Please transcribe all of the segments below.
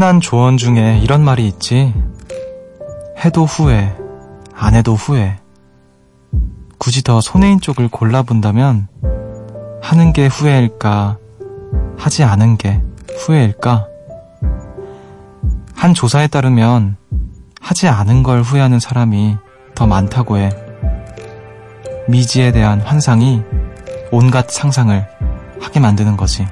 흔한 조언 중에 이런 말이 있지. 해도 후회, 안 해도 후회. 굳이 더 손해인 쪽을 골라본다면 하는 게 후회일까, 하지 않은 게 후회일까? 한 조사에 따르면 하지 않은 걸 후회하는 사람이 더 많다고 해. 미지에 대한 환상이 온갖 상상을 하게 만드는 거지.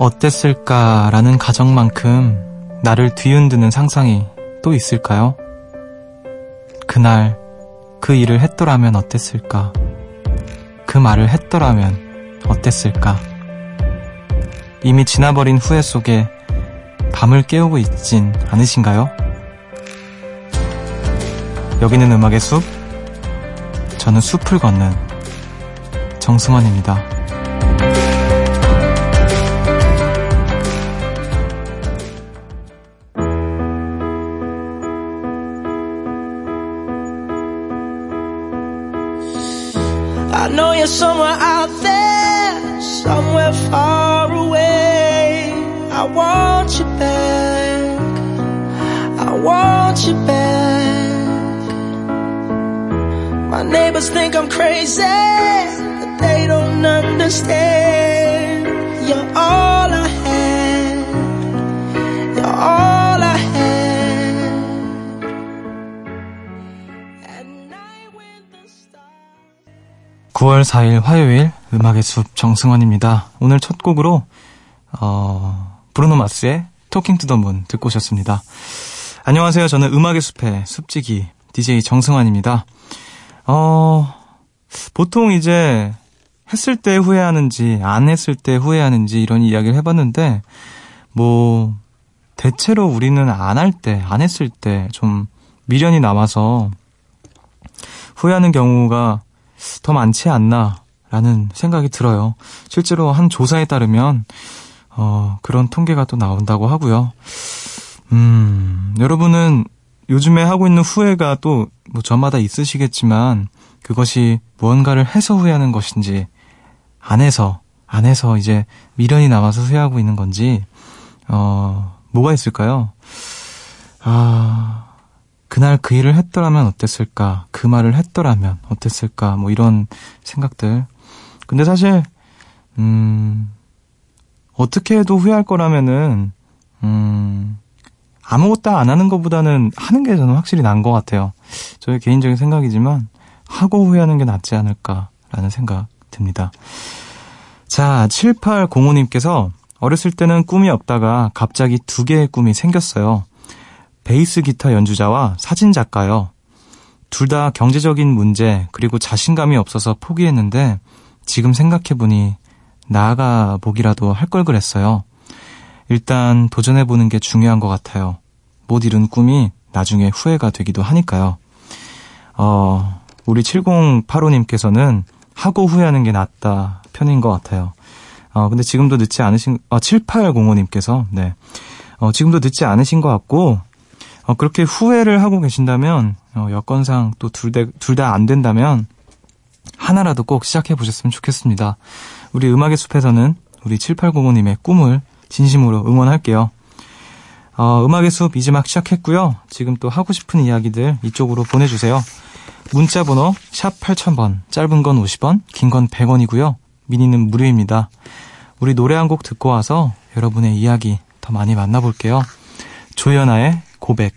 어땠을까라는 가정만큼 나를 뒤흔드는 상상이 또 있을까요? 그날 그 일을 했더라면 어땠을까? 그 말을 했더라면 어땠을까? 이미 지나버린 후회 속에 밤을 깨우고 있진 않으신가요? 여기는 음악의 숲, 저는 숲을 걷는 정승환입니다. 'Cause think I'm crazy, but they don't understand. You're all I had, you're all I had. At night with the stars. 9월 4일 화요일 음악의 숲 정승환입니다. 오늘 첫 곡으로 브루노 마스의 토킹 투 더 문 듣고 오셨습니다. 안녕하세요. 저는 음악의 숲의 숲지기 DJ 정승환입니다. 보통 이제 했을 때 후회하는지 안 했을 때 후회하는지 이런 이야기를 해봤는데 대체로 우리는 안 할 때, 안 했을 때 좀 미련이 남아서 후회하는 경우가 더 많지 않나라는 생각이 들어요. 실제로 한 조사에 따르면 그런 통계가 또 나온다고 하고요. 여러분은 요즘에 하고 있는 후회가 또 저마다 있으시겠지만 그것이 무언가를 해서 후회하는 것인지 안 해서 이제 미련이 남아서 후회하고 있는 건지 뭐가 있을까요? 그날 그 일을 했더라면 어땠을까? 그 말을 했더라면 어땠을까? 이런 생각들. 근데 사실 어떻게 해도 후회할 거라면은 아무것도 안 하는 것보다는 하는 게 저는 확실히 나은 것 같아요. 저의 개인적인 생각이지만 하고 후회하는 게 낫지 않을까라는 생각 듭니다. 자, 7805님께서 어렸을 때는 꿈이 없다가 갑자기 두 개의 꿈이 생겼어요. 베이스 기타 연주자와 사진작가요. 둘 다 경제적인 문제 그리고 자신감이 없어서 포기했는데 지금 생각해보니 나아가 보기라도 할 걸 그랬어요. 일단 도전해보는 게 중요한 것 같아요. 못 이룬 꿈이 나중에 후회가 되기도 하니까요. 우리 7085님께서는 하고 후회하는 게 낫다 편인 것 같아요. 근데 지금도 늦지 않으신, 7805님께서, 네. 지금도 늦지 않으신 것 같고, 그렇게 후회를 하고 계신다면, 여건상 또 둘 다 안 된다면, 하나라도 꼭 시작해보셨으면 좋겠습니다. 우리 음악의 숲에서는 우리 7805님의 꿈을 진심으로 응원할게요. 음악의 숲 이제 막 시작했고요. 지금 또 하고 싶은 이야기들 이쪽으로 보내주세요. 문자번호 샵 8000번, 짧은 건 50원, 긴 건 100원이고요. 미니는 무료입니다. 우리 노래 한 곡 듣고 와서 여러분의 이야기 더 많이 만나볼게요. 조연아의 고백.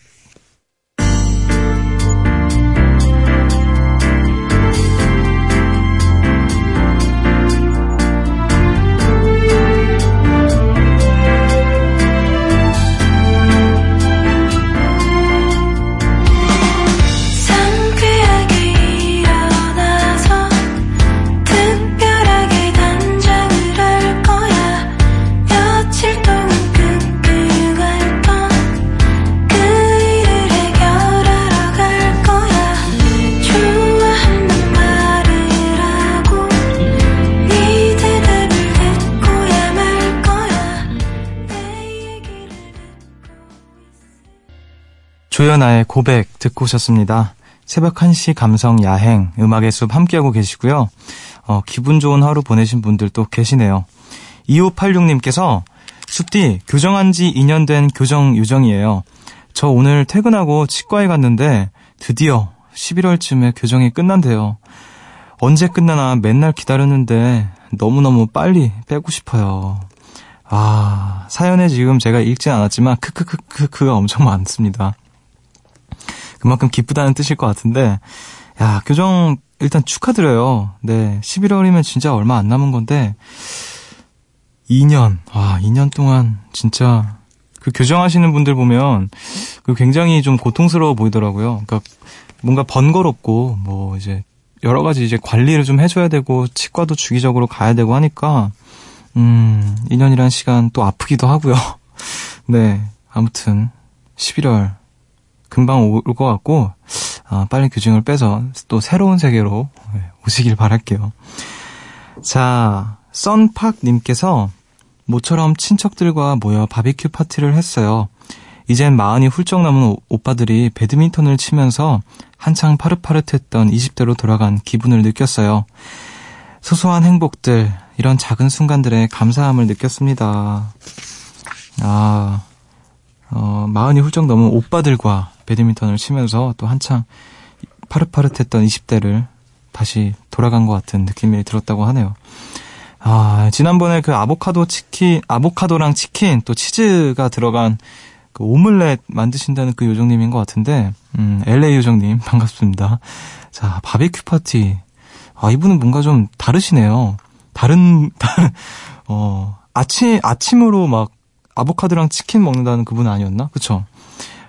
조연아의 고백 듣고 오셨습니다. 새벽 1시 감성 야행, 음악의 숲 함께하고 계시고요. 기분 좋은 하루 보내신 분들도 계시네요. 2586님께서 숲디 교정한 지 2년 된 교정 요정이에요. 저 오늘 퇴근하고 치과에 갔는데 드디어 11월쯤에 교정이 끝난대요. 언제 끝나나 맨날 기다렸는데 너무너무 빨리 빼고 싶어요. 아, 사연에 지금 제가 읽진 않았지만 크크크크크가 엄청 많습니다. 그만큼 기쁘다는 뜻일 것 같은데, 야, 교정 일단 축하드려요. 네, 11월이면 진짜 얼마 안 남은 건데 2년, 와, 2년 동안 진짜 그 교정하시는 분들 보면 그 굉장히 좀 고통스러워 보이더라고요. 그러니까 뭔가 번거롭고 뭐 이제 여러 가지 이제 관리를 좀 해줘야 되고 치과도 주기적으로 가야 되고 하니까 2년이란 시간 또 아프기도 하고요. 네, 아무튼 11월 금방 올 것 같고 빨리 교정을 빼서 또 새로운 세계로 오시길 바랄게요. 자, 썬팍님께서 모처럼 친척들과 모여 바비큐 파티를 했어요. 이젠 마흔이 훌쩍 남은 오빠들이 배드민턴을 치면서 한창 파릇파릇했던 20대로 돌아간 기분을 느꼈어요. 소소한 행복들, 이런 작은 순간들의 감사함을 느꼈습니다. 아, 마흔이 훌쩍 넘은 오빠들과 배드민턴을 치면서 또 한창 파릇파릇했던 20대를 다시 돌아간 것 같은 느낌이 들었다고 하네요. 아, 지난번에 그 아보카도랑 치킨 또 치즈가 들어간 그 오믈렛 만드신다는 그 요정님인 것 같은데, LA 요정님 반갑습니다. 자, 바비큐 파티. 아, 이분은 뭔가 좀 다르시네요. 아침으로 막 아보카도랑 치킨 먹는다는 그분 아니었나? 그쵸?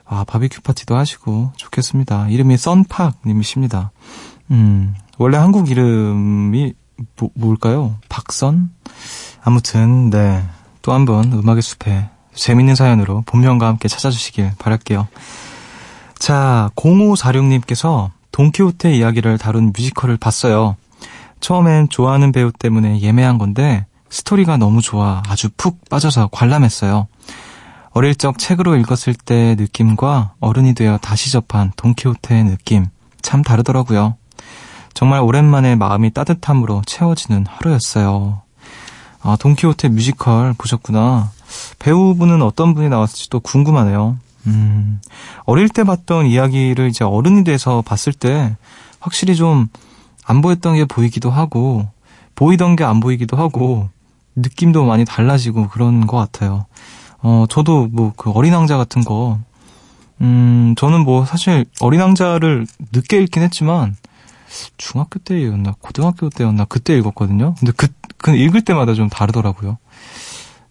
아, 바비큐 파티도 하시고 좋겠습니다. 이름이 썬팍님이십니다. 원래 한국 이름이 뭘까요? 박선? 아무튼 네, 또 한 번 음악의 숲에 재밌는 사연으로 본명과 함께 찾아주시길 바랄게요. 자, 0546님께서 돈키호테 이야기를 다룬 뮤지컬을 봤어요. 처음엔 좋아하는 배우 때문에 예매한 건데 스토리가 너무 좋아 아주 푹 빠져서 관람했어요. 어릴 적 책으로 읽었을 때의 느낌과 어른이 되어 다시 접한 돈키호테의 느낌 참 다르더라고요. 정말 오랜만에 마음이 따뜻함으로 채워지는 하루였어요. 아, 돈키호테 뮤지컬 보셨구나. 배우분은 어떤 분이 나왔을지 또 궁금하네요. 어릴 때 봤던 이야기를 이제 어른이 돼서 봤을 때 확실히 좀 안 보였던 게 보이기도 하고 보이던 게 안 보이기도 하고 느낌도 많이 달라지고 그런 것 같아요. 저도 뭐 그 어린 왕자 같은 거 저는 뭐 사실 어린 왕자를 늦게 읽긴 했지만 중학교 때였나 고등학교 때였나 그때 읽었거든요. 근데 그 읽을 때마다 좀 다르더라고요.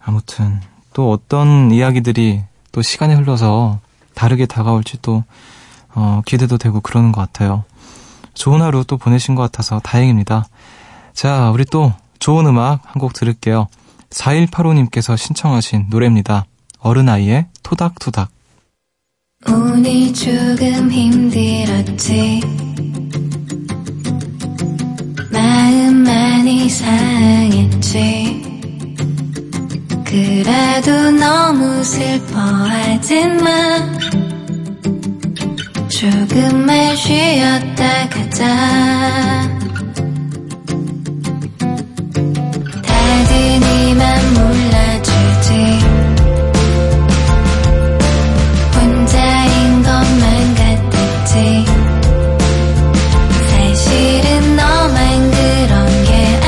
아무튼 또 어떤 이야기들이 또 시간이 흘러서 다르게 다가올지 또 기대도 되고 그러는 것 같아요. 좋은 하루 또 보내신 것 같아서 다행입니다. 자, 우리 또 좋은 음악 한 곡 들을게요. 4185님께서 신청하신 노래입니다. 어른아이의 토닥토닥. 운이 조금 힘들었지 마음 많이 상했지 그래도 너무 슬퍼하진 마 조금만 쉬었다 가자 다들 네 맘 몰라주지 혼자인 것만 같았지 사실은 너만 그런 게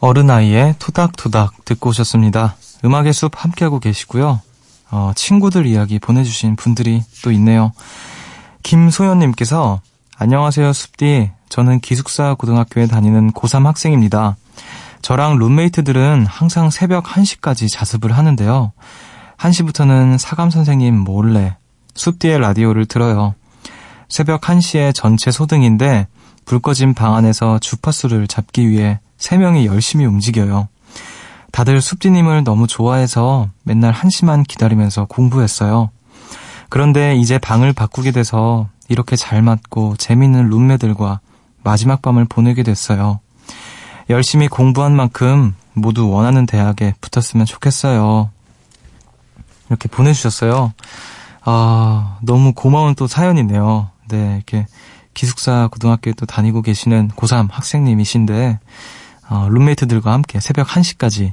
어른아이의 토닥토닥 듣고 오셨습니다. 음악의 숲 함께하고 계시고요. 친구들 이야기 보내주신 분들이 또 있네요. 김소연님께서 안녕하세요 숲디. 저는 기숙사 고등학교에 다니는 고3 학생입니다. 저랑 룸메이트들은 항상 새벽 1시까지 자습을 하는데요. 1시부터는 사감선생님 몰래 숲디의 라디오를 들어요. 새벽 1시에 전체 소등인데 불 꺼진 방 안에서 주파수를 잡기 위해 3명이 열심히 움직여요. 다들 숲디님을 너무 좋아해서 맨날 1시만 기다리면서 공부했어요. 그런데 이제 방을 바꾸게 돼서 이렇게 잘 맞고 재미있는 룸메들과 마지막 밤을 보내게 됐어요. 열심히 공부한 만큼 모두 원하는 대학에 붙었으면 좋겠어요. 이렇게 보내주셨어요. 아, 너무 고마운 또 사연이네요. 네, 이렇게 기숙사 고등학교에 또 다니고 계시는 고3 학생님이신데, 룸메이트들과 함께 새벽 1시까지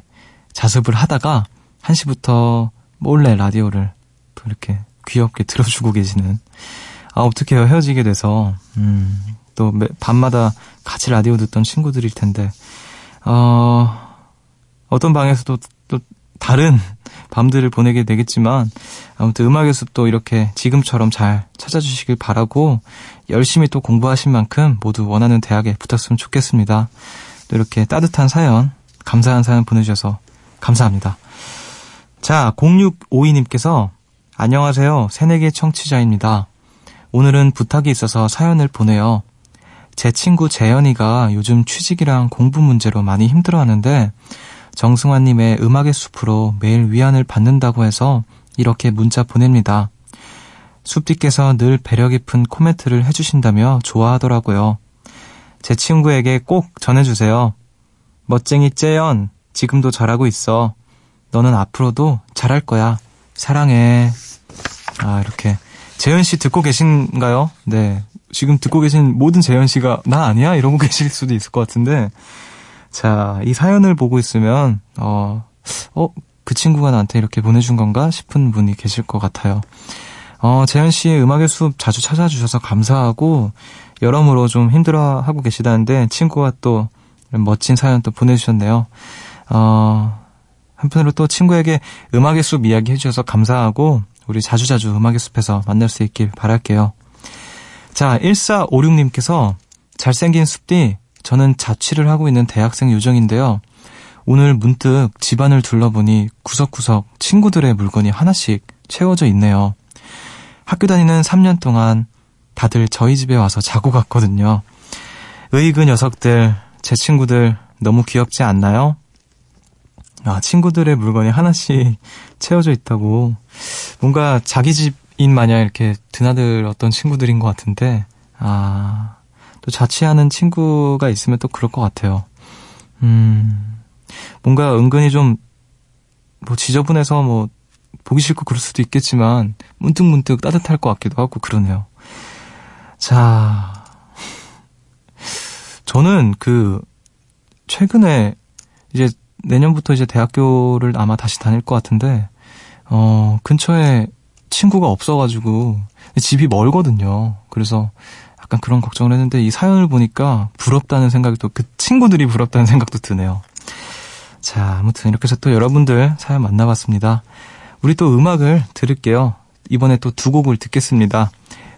자습을 하다가 1시부터 몰래 라디오를 또 이렇게 귀엽게 들어주고 계시는, 아, 어떡해요. 헤어지게 돼서, 또 밤마다 같이 라디오 듣던 친구들일 텐데, 어떤 방에서도 또 다른 밤들을 보내게 되겠지만, 아무튼 음악의 숲도 이렇게 지금처럼 잘 찾아주시길 바라고, 열심히 또 공부하신 만큼 모두 원하는 대학에 붙었으면 좋겠습니다. 또 이렇게 따뜻한 사연, 감사한 사연 보내주셔서 감사합니다. 자, 0652님께서 안녕하세요. 새내기 청취자입니다. 오늘은 부탁이 있어서 사연을 보내요. 제 친구 재현이가 요즘 취직이랑 공부 문제로 많이 힘들어하는데 정승환님의 음악의 숲으로 매일 위안을 받는다고 해서 이렇게 문자 보냅니다. 숲디께서 늘 배려 깊은 코멘트를 해주신다며 좋아하더라고요. 제 친구에게 꼭 전해주세요. 멋쟁이 재현, 지금도 잘하고 있어. 너는 앞으로도 잘할 거야. 사랑해. 아, 이렇게 재현 씨 듣고 계신가요? 네, 지금 듣고 계신 모든 재현 씨가 나 아니야? 이러고 계실 수도 있을 것 같은데, 자, 이 사연을 보고 있으면 그 친구가 나한테 이렇게 보내준 건가 싶은 분이 계실 것 같아요. 재현 씨의 음악의 숲 자주 찾아주셔서 감사하고, 여러모로 좀 힘들어하고 계시다는데 친구가 또 멋진 사연 또 보내주셨네요. 한편으로 또 친구에게 음악의 숲 이야기 해주셔서 감사하고, 우리 자주자주 음악의 숲에서 만날 수 있길 바랄게요. 자, 1456님께서 잘생긴 숲디, 저는 자취를 하고 있는 대학생 요정인데요. 오늘 문득 집안을 둘러보니 구석구석 친구들의 물건이 하나씩 채워져 있네요. 학교 다니는 3년 동안 다들 저희 집에 와서 자고 갔거든요. 으이, 그 녀석들, 제 친구들 너무 귀엽지 않나요? 아, 친구들의 물건이 하나씩 채워져 있다고. 뭔가 자기 집인 마냥 이렇게 드나들었던 친구들인 것 같은데, 아, 또 자취하는 친구가 있으면 또 그럴 것 같아요. 뭔가 은근히 좀 뭐 지저분해서 뭐 보기 싫고 그럴 수도 있겠지만 문득문득 따뜻할 것 같기도 하고 그러네요. 자, 저는 최근에 이제 내년부터 이제 대학교를 아마 다시 다닐 것 같은데, 근처에 친구가 없어가지고, 집이 멀거든요. 그래서 약간 그런 걱정을 했는데, 이 사연을 보니까 부럽다는 생각이 또, 그 친구들이 부럽다는 생각도 드네요. 자, 아무튼 이렇게 해서 또 여러분들 사연 만나봤습니다. 우리 또 음악을 들을게요. 이번에 또 두 곡을 듣겠습니다.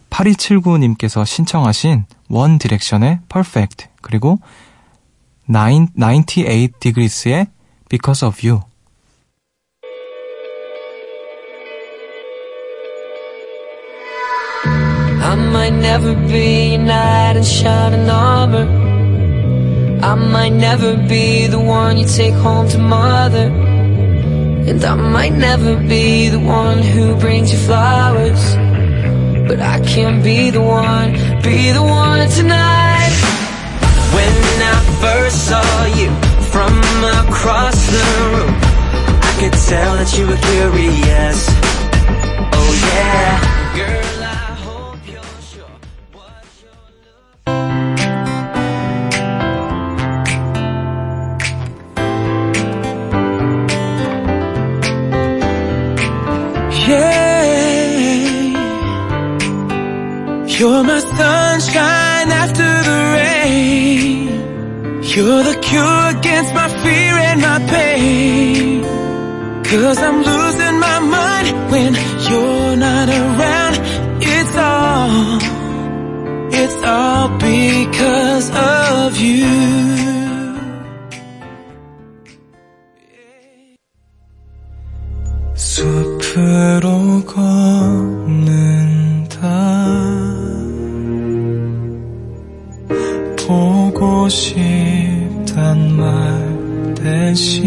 8279님께서 신청하신 원 디렉션의 퍼펙트, 그리고 98 degrees의 Because of You. I might never be a knight in shining armor. I might never be the one you take home to mother. And I might never be the one who brings you flowers. But I can be the one tonight. When I first saw you from across the room, I could tell that you were curious. Oh yeah, girl, I hope you're sure what you're looking for. Yeah, you're my sunshine after the rain. You're the cure against my fear and my pain. 'Cause I'm losing my mind when you're not around. It's all because of you. 숲으로 걷는다. 보고 싶 단 말 대신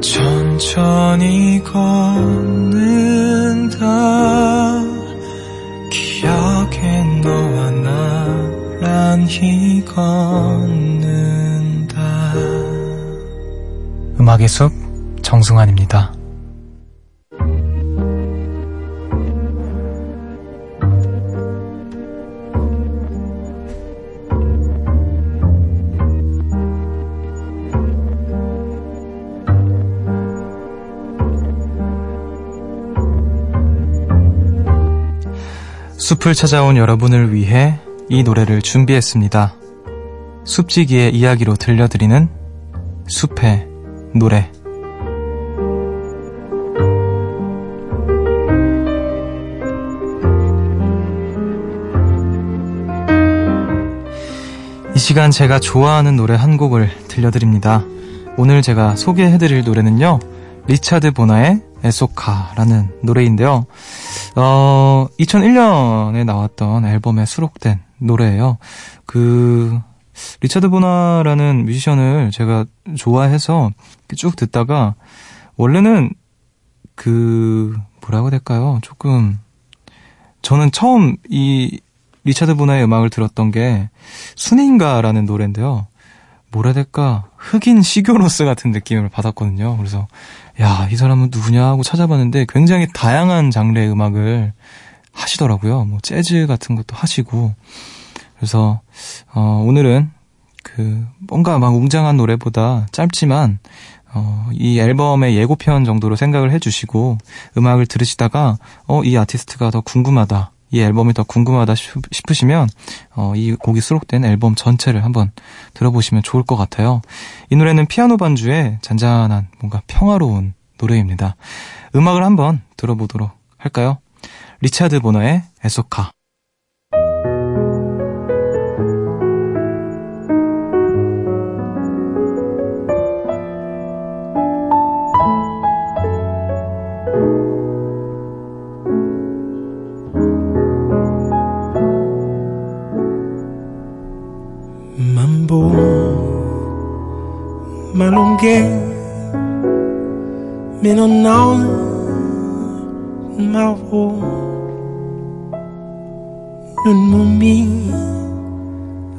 천천히 걷는다. 기억엔 너와 나라 편히 걷는다. 음악의 숲 정승환입니다. 숲을 찾아온 여러분을 위해 이 노래를 준비했습니다. 숲지기의 이야기로 들려드리는 숲의 노래. 이 시간 제가 좋아하는 노래 한 곡을 들려드립니다. 오늘 제가 소개해드릴 노래는요, 리차드 보나의 에소카라는 노래인데요. 2001년에 나왔던 앨범에 수록된 노래예요. 리차드 보나라는 뮤지션을 제가 좋아해서 쭉 듣다가, 원래는 뭐라고 해야 될까요? 저는 처음 이 리차드 보나의 음악을 들었던 게 순인가라는 노래인데요. 뭐라 해야 될까? 흑인 시교로스 같은 느낌을 받았거든요. 그래서 이 사람은 누구냐 하고 찾아봤는데 굉장히 다양한 장르의 음악을 하시더라고요. 재즈 같은 것도 하시고. 그래서 오늘은 뭔가 막 웅장한 노래보다 짧지만 이 앨범의 예고편 정도로 생각을 해주시고 음악을 들으시다가 이 아티스트가 더 궁금하다, 이 앨범이 더 궁금하다 싶으시면 이 곡이 수록된 앨범 전체를 한번 들어보시면 좋을 것 같아요. 이 노래는 피아노 반주에 잔잔한 뭔가 평화로운 노래입니다. 음악을 한번 들어보도록 할까요? 리차드 보너의 에소카. Me no now my home non mummy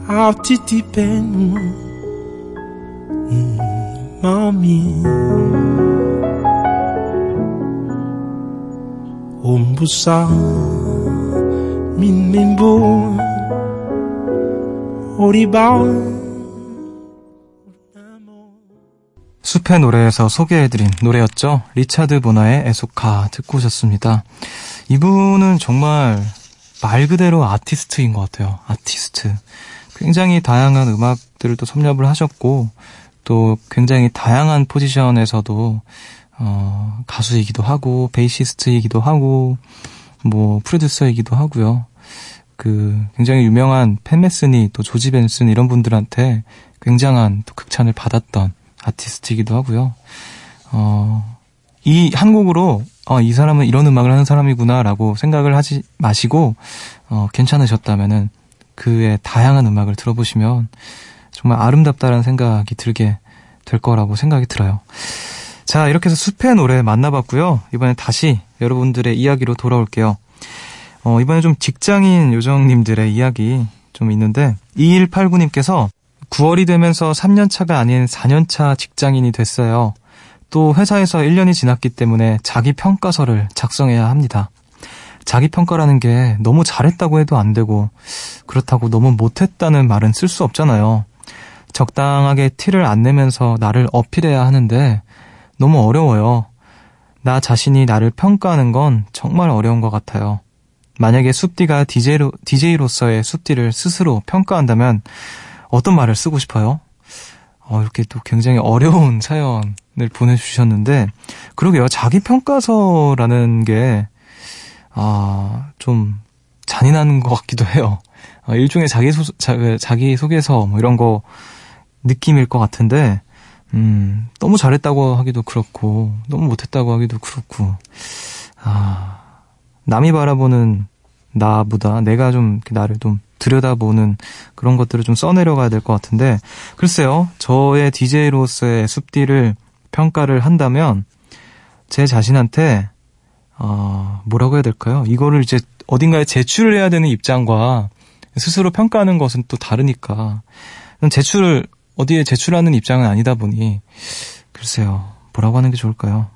afti ti pen mami ombusa min membo oribao. 숲의 노래에서 소개해드린 노래였죠. 리차드 보나의 에소카 듣고 오셨습니다. 이분은 정말 말 그대로 아티스트인 것 같아요. 아티스트. 굉장히 다양한 음악들을 또 섭렵을 하셨고, 또 굉장히 다양한 포지션에서도 가수이기도 하고, 베이시스트이기도 하고, 프로듀서이기도 하고요. 굉장히 유명한 팬 메스니, 또 조지 벤슨 이런 분들한테 굉장한 또 극찬을 받았던 아티스트이기도 하고요. 이 한 곡으로 이 사람은 이런 음악을 하는 사람이구나라고 생각을 하지 마시고 괜찮으셨다면은 그의 다양한 음악을 들어보시면 정말 아름답다라는 생각이 들게 될 거라고 생각이 들어요. 자, 이렇게 해서 숲의 노래 만나봤고요. 이번에 다시 여러분들의 이야기로 돌아올게요. 이번에 좀 직장인 요정님들의 이야기 좀 있는데 2189님께서 9월이 되면서 3년차가 아닌 4년차 직장인이 됐어요. 또 회사에서 1년이 지났기 때문에 자기 평가서를 작성해야 합니다. 자기 평가라는 게 너무 잘했다고 해도 안 되고, 그렇다고 너무 못했다는 말은 쓸 수 없잖아요. 적당하게 티를 안 내면서 나를 어필해야 하는데 너무 어려워요. 나 자신이 나를 평가하는 건 정말 어려운 것 같아요. 만약에 숲디가 DJ로서의 숲디를 스스로 평가한다면 어떤 말을 쓰고 싶어요? 이렇게 또 굉장히 어려운 사연을 보내주셨는데, 그러게요. 자기 평가서라는 게, 좀 잔인한 것 같기도 해요. 일종의 자기소개서, 이런 거 느낌일 것 같은데, 너무 잘했다고 하기도 그렇고, 너무 못했다고 하기도 그렇고, 남이 바라보는 나보다 내가 좀 나를 좀 들여다보는 그런 것들을 좀 써내려가야 될 것 같은데, 글쎄요, 저의 DJ로서의 숲디를 평가를 한다면 제 자신한테 뭐라고 해야 될까요? 이거를 이제 어딘가에 제출을 해야 되는 입장과 스스로 평가하는 것은 또 다르니까 제출을 어디에 제출하는 입장은 아니다 보니 글쎄요. 뭐라고 하는 게 좋을까요?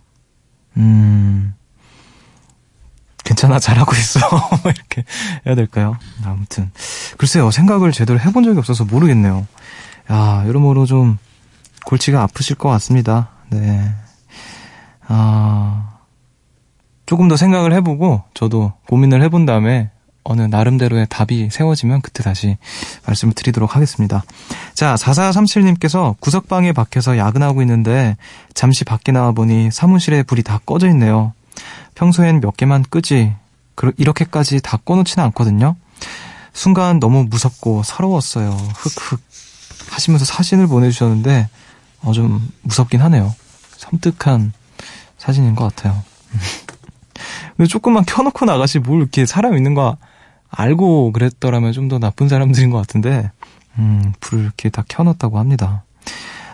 괜찮아, 잘하고 있어. 이렇게 해야 될까요? 아무튼 글쎄요. 생각을 제대로 해본 적이 없어서 모르겠네요. 야, 여러모로 좀 골치가 아프실 것 같습니다. 네. 조금 더 생각을 해보고 저도 고민을 해본 다음에 어느 나름대로의 답이 세워지면 그때 다시 말씀을 드리도록 하겠습니다. 자, 4437님께서 구석방에 박혀서 야근하고 있는데 잠시 밖에 나와보니 사무실에 불이 다 꺼져 있네요. 평소엔 몇 개만 끄지 이렇게까지 다 꺼놓지는 않거든요. 순간 너무 무섭고 서러웠어요. 흑흑 하시면서 사진을 보내주셨는데 좀 무섭긴 하네요. 섬뜩한 사진인 것 같아요. 근데 조금만 켜놓고 나가시 뭘 이렇게 사람 있는 거 알고 그랬더라면 좀 더 나쁜 사람들인 것 같은데 불을 이렇게 다 켜놨다고 합니다.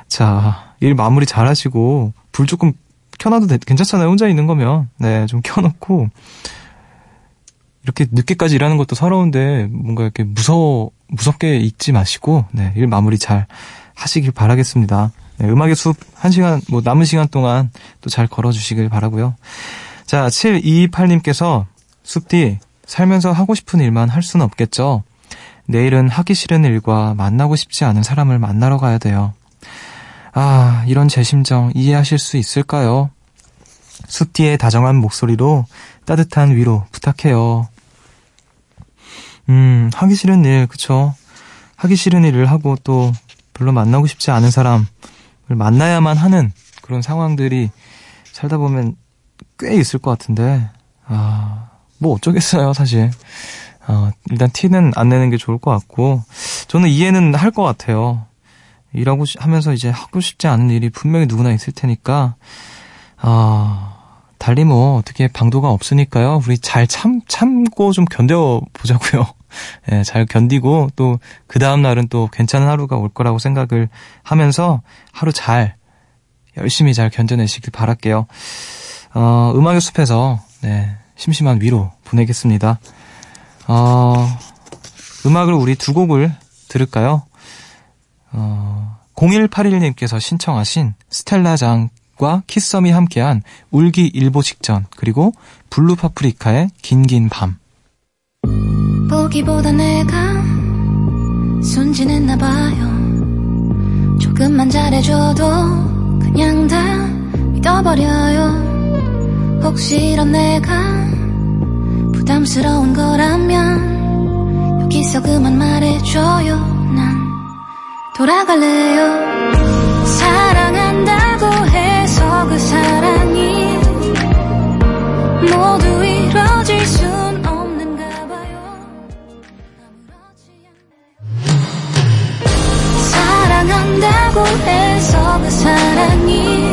자, 일 마무리 잘 하시고 불 조금 켜놔도 괜찮잖아요. 혼자 있는 거면. 네, 좀 켜놓고 이렇게 늦게까지 일하는 것도 서러운데 뭔가 이렇게 무섭게 있지 마시고 네, 일 마무리 잘 하시길 바라겠습니다. 네, 음악의 숲 한 시간 남은 시간 동안 또 잘 걸어주시길 바라고요. 자, 7228님께서 숲디 살면서 하고 싶은 일만 할 수는 없겠죠. 내일은 하기 싫은 일과 만나고 싶지 않은 사람을 만나러 가야 돼요. 아, 이런 제 심정 이해하실 수 있을까요? 숲디의 다정한 목소리로 따뜻한 위로 부탁해요. 하기 싫은 일, 그쵸? 하기 싫은 일을 하고 또 별로 만나고 싶지 않은 사람을 만나야만 하는 그런 상황들이 살다 보면 꽤 있을 것 같은데 뭐 어쩌겠어요 사실. 일단 티는 안 내는 게 좋을 것 같고 저는 이해는 할 것 같아요. 일하고 하면서 이제 하고 싶지 않은 일이 분명히 누구나 있을 테니까 달리 뭐 어떻게 방도가 없으니까요. 우리 잘 참고 좀 견뎌보자고요. 네, 잘 견디고 또 그 다음 날은 또 괜찮은 하루가 올 거라고 생각을 하면서 하루 잘 열심히 잘 견뎌내시길 바랄게요. 음악의 숲에서 네, 심심한 위로 보내겠습니다. 음악을 우리 두 곡을 들을까요? 0181님께서 신청하신 스텔라장과 키썸이 함께한 울기일보 직전 그리고 블루파프리카의 긴긴밤. 보기보다 내가 순진했나봐요. 조금만 잘해줘도 그냥 다 믿어버려요. 혹시란 내가 부담스러운 거라면 여기서 그만 말해줘요. 난 돌아갈래요. 사랑한다고 해서 그 사랑이 모두 이뤄질 순 없는가 봐요. 아무렇지 않아요. 사랑한다고 해서 그 사랑이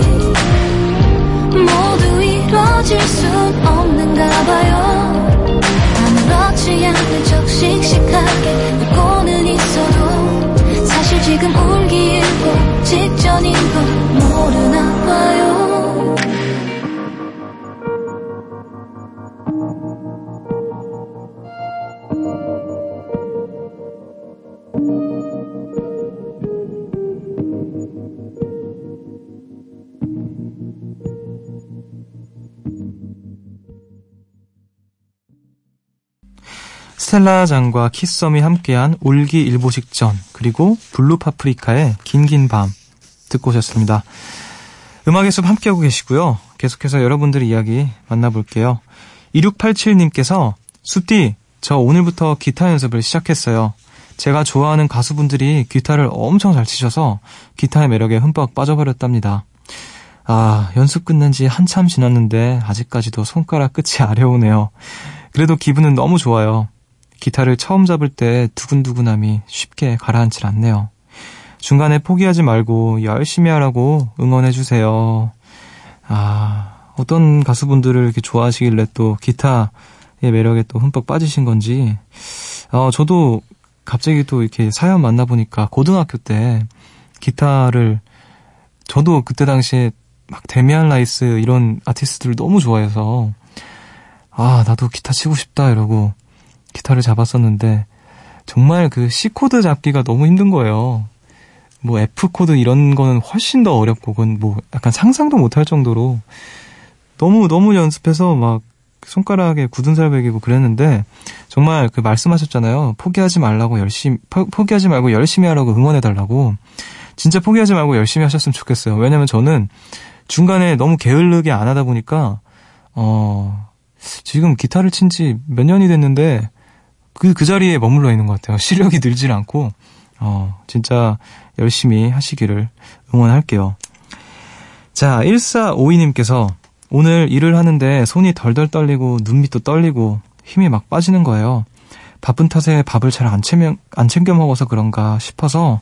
모두 이뤄질 순 없는가 봐요. 아무렇지 않은 척 씩씩하게 웃고는 있어도 사실 지금 울기일보 직전인 걸 모르나 봐요. 스텔라장과 키썸이 함께한 울기일보 직전 그리고 블루파프리카의 긴긴밤 듣고 오셨습니다. 음악의 숲 함께하고 계시고요. 계속해서 여러분들의 이야기 만나볼게요. 2687님께서 숲디 저 오늘부터 기타 연습을 시작했어요. 제가 좋아하는 가수분들이 기타를 엄청 잘 치셔서 기타의 매력에 흠뻑 빠져버렸답니다. 연습 끝난 지 한참 지났는데 아직까지도 손가락 끝이 아려오네요. 그래도 기분은 너무 좋아요. 기타를 처음 잡을 때 두근두근함이 쉽게 가라앉질 않네요. 중간에 포기하지 말고 열심히 하라고 응원해주세요. 어떤 가수분들을 이렇게 좋아하시길래 또 기타의 매력에 또 흠뻑 빠지신 건지. 저도 갑자기 또 이렇게 사연 만나보니까 고등학교 때 기타를 저도 그때 당시에 막 데미안 라이스 이런 아티스트를 너무 좋아해서 나도 기타 치고 싶다 이러고 기타를 잡았었는데 정말 그 C코드 잡기가 너무 힘든 거예요. 뭐 F코드 이런 거는 훨씬 더 어렵고 그건 뭐 약간 상상도 못할 정도로 너무 연습해서 막 손가락에 굳은 살 베기고 그랬는데 정말 그 말씀하셨잖아요. 포기하지 말고 열심히 하라고 응원해달라고. 진짜 포기하지 말고 열심히 하셨으면 좋겠어요. 왜냐면 저는 중간에 너무 게을르게 안 하다 보니까 지금 기타를 친 지 몇 년이 됐는데 그 자리에 머물러 있는 것 같아요. 실력이 늘질 않고 진짜 열심히 하시기를 응원할게요. 자, 1452님께서 오늘 일을 하는데 손이 덜덜 떨리고 눈밑도 떨리고 힘이 막 빠지는 거예요. 바쁜 탓에 밥을 잘 안 챙겨 먹어서 그런가 싶어서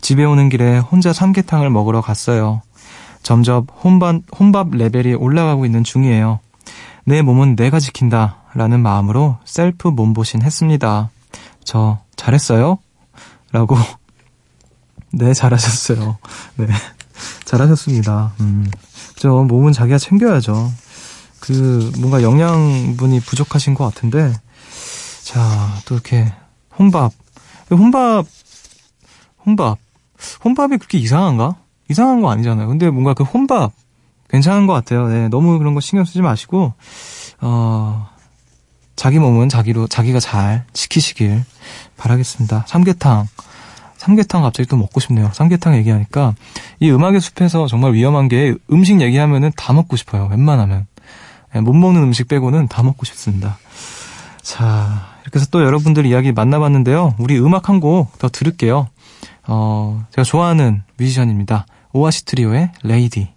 집에 오는 길에 혼자 삼계탕을 먹으러 갔어요. 점점 혼밥 레벨이 올라가고 있는 중이에요. 내 몸은 내가 지킨다 라는 마음으로 셀프 몸보신 했습니다. 저 잘했어요? 라고. 네, 잘하셨어요. 네, 잘하셨습니다. 저 몸은 자기가 챙겨야죠. 뭔가 영양분이 부족하신 것 같은데, 자, 또 이렇게 혼밥이 그렇게 이상한가? 이상한 거 아니잖아요. 근데 뭔가 그 혼밥 괜찮은 것 같아요. 네, 너무 그런 거 신경 쓰지 마시고, 자기 몸은 자기가 잘 지키시길 바라겠습니다. 삼계탕 갑자기 또 먹고 싶네요. 삼계탕 얘기하니까 이 음악의 숲에서 정말 위험한 게 음식 얘기하면은 다 먹고 싶어요. 웬만하면. 못 먹는 음식 빼고는 다 먹고 싶습니다. 자, 이렇게 해서 또 여러분들 이야기 만나봤는데요. 우리 음악 한 곡 더 들을게요. 제가 좋아하는 뮤지션입니다. 오아시 트리오의 레이디.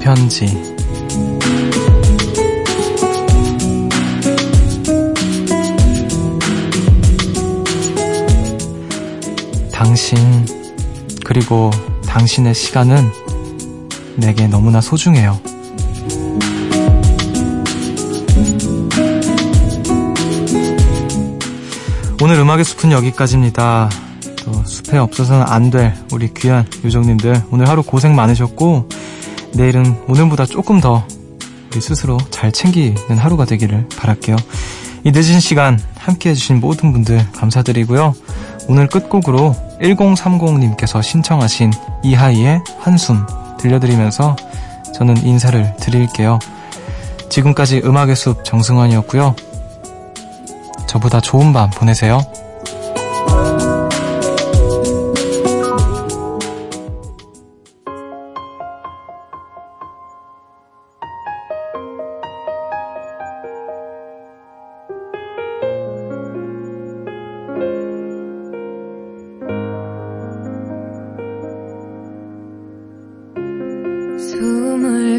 편지. 당신 그리고 당신의 시간은 내게 너무나 소중해요. 오늘 음악의 숲은 여기까지입니다. 또 숲에 없어서는 안 될 우리 귀한 요정님들 오늘 하루 고생 많으셨고 내일은 오늘보다 조금 더 우리 스스로 잘 챙기는 하루가 되기를 바랄게요. 이 늦은 시간 함께해 주신 모든 분들 감사드리고요. 오늘 끝곡으로 1030님께서 신청하신 이하이의 한숨 들려드리면서 저는 인사를 드릴게요. 지금까지 음악의 숲 정승환이었고요. 저보다 좋은 밤 보내세요.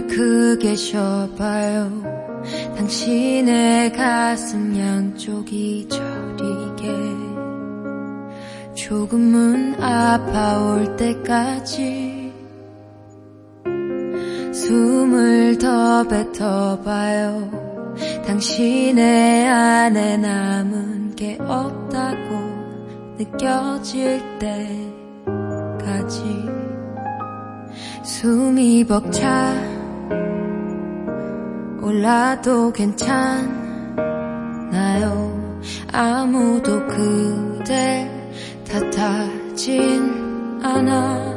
크게 쉬어봐요. 당신의 가슴 양쪽이 저리게 조금은 아파올 때까지 숨을 더 뱉어봐요. 당신의 안에 남은 게 없다고 느껴질 때까지 숨이 벅차 올라도 괜찮아요. 아무도 그댈 탓하진 않아.